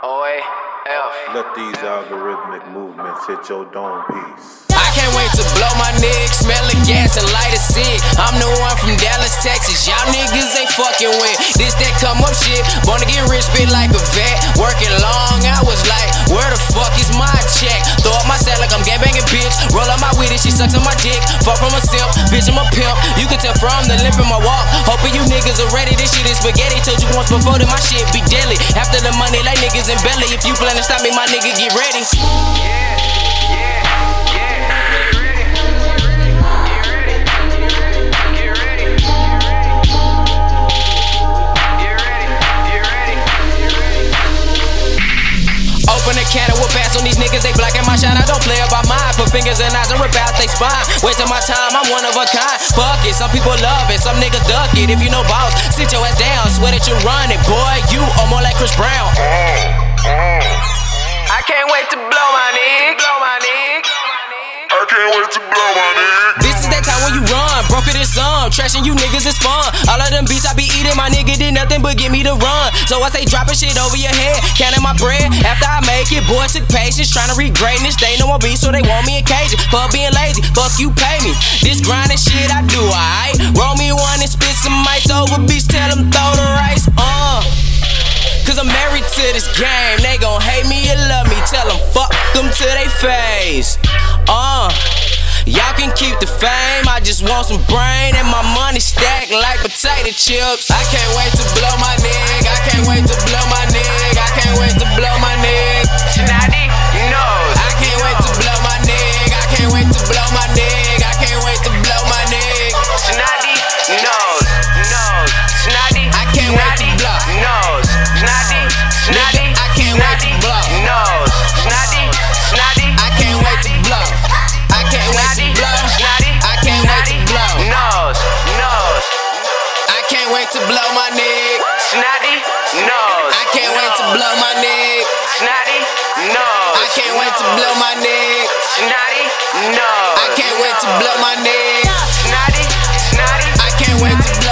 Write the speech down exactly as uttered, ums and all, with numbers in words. O A F. Let these algorithmic movements hit your dome piece. I can't wait to blow my nig, smell the gas and light a cig. I'm the one from Dallas, Texas. Y'all niggas ain't fucking with this, that come up shit. Born to get rich, bit like a vet. Working long hours like, where the fuck is my check? Throw up my set like I'm gangbanging, bitch. Roll up my weed and she sucks on my dick. Fuck from a simp, bitch, I'm a pimp. You can tell from the limp in my walk. Hoping you niggas are ready. This shit is spaghetti. Told you once before that my shit be deadly. After the money, like niggas in belly. If you plan to stop me, my nigga, get ready. Yeah. Can't whip ass on these niggas, they blocking my shot. I don't play about mine. Put fingers and eyes and rip out they spine. Wasting my time, I'm one of a kind. Fuck it, some people love it, some niggas duck it. If you know boss, sit your ass down. Swear that you're running, boy, you are more like Chris Brown. I can't wait to blow my nigga, blow my nigga. I can't wait to blow my nigga. This is that time when you run, broke it is some. Trashing you niggas is fun. All of them beats I be eating, my nigga did nothing but get me to run. So I say dropping shit over your head, counting my bread. After I make it, boy took patience, trying to read greatness. They know I be, so they want me in cages. Fuck being lazy, fuck you pay me. This grinding shit I do, alright? Roll me one and spit some ice over beats, tell them throw the rice, uh. Cause I'm married to this game, they gon' hate me and love me. Tell them fuck them to they face. Uh, y'all can keep the fame. I just want some brain and my money stacked like potato chips. I can't wait to blow my nigga. I can't wait to blow my nigga. I can't wait to blow my nigga. Shinadi, you know. I can't wait to blow my nigga. I can't wait to blow my nigga. I can't wait to blow my nigga. Shinadi, you know. Shinadi, I can't wait to blow. No. Shinadi, Shinadi, I can't wait to blow. No. Shinadi, Shinadi, I can't wait to blow. I can't wait to blow. I can't wait to blow. Nose, nose. I can't wait to blow my nigga. Snotty, nose. I can't wait to blow my nigga. Snotty, nose. I can't wait to blow my nigga. Snotty, nose. I can't wait to blow my nigga. Snotty, snotty. I can't wait to blow.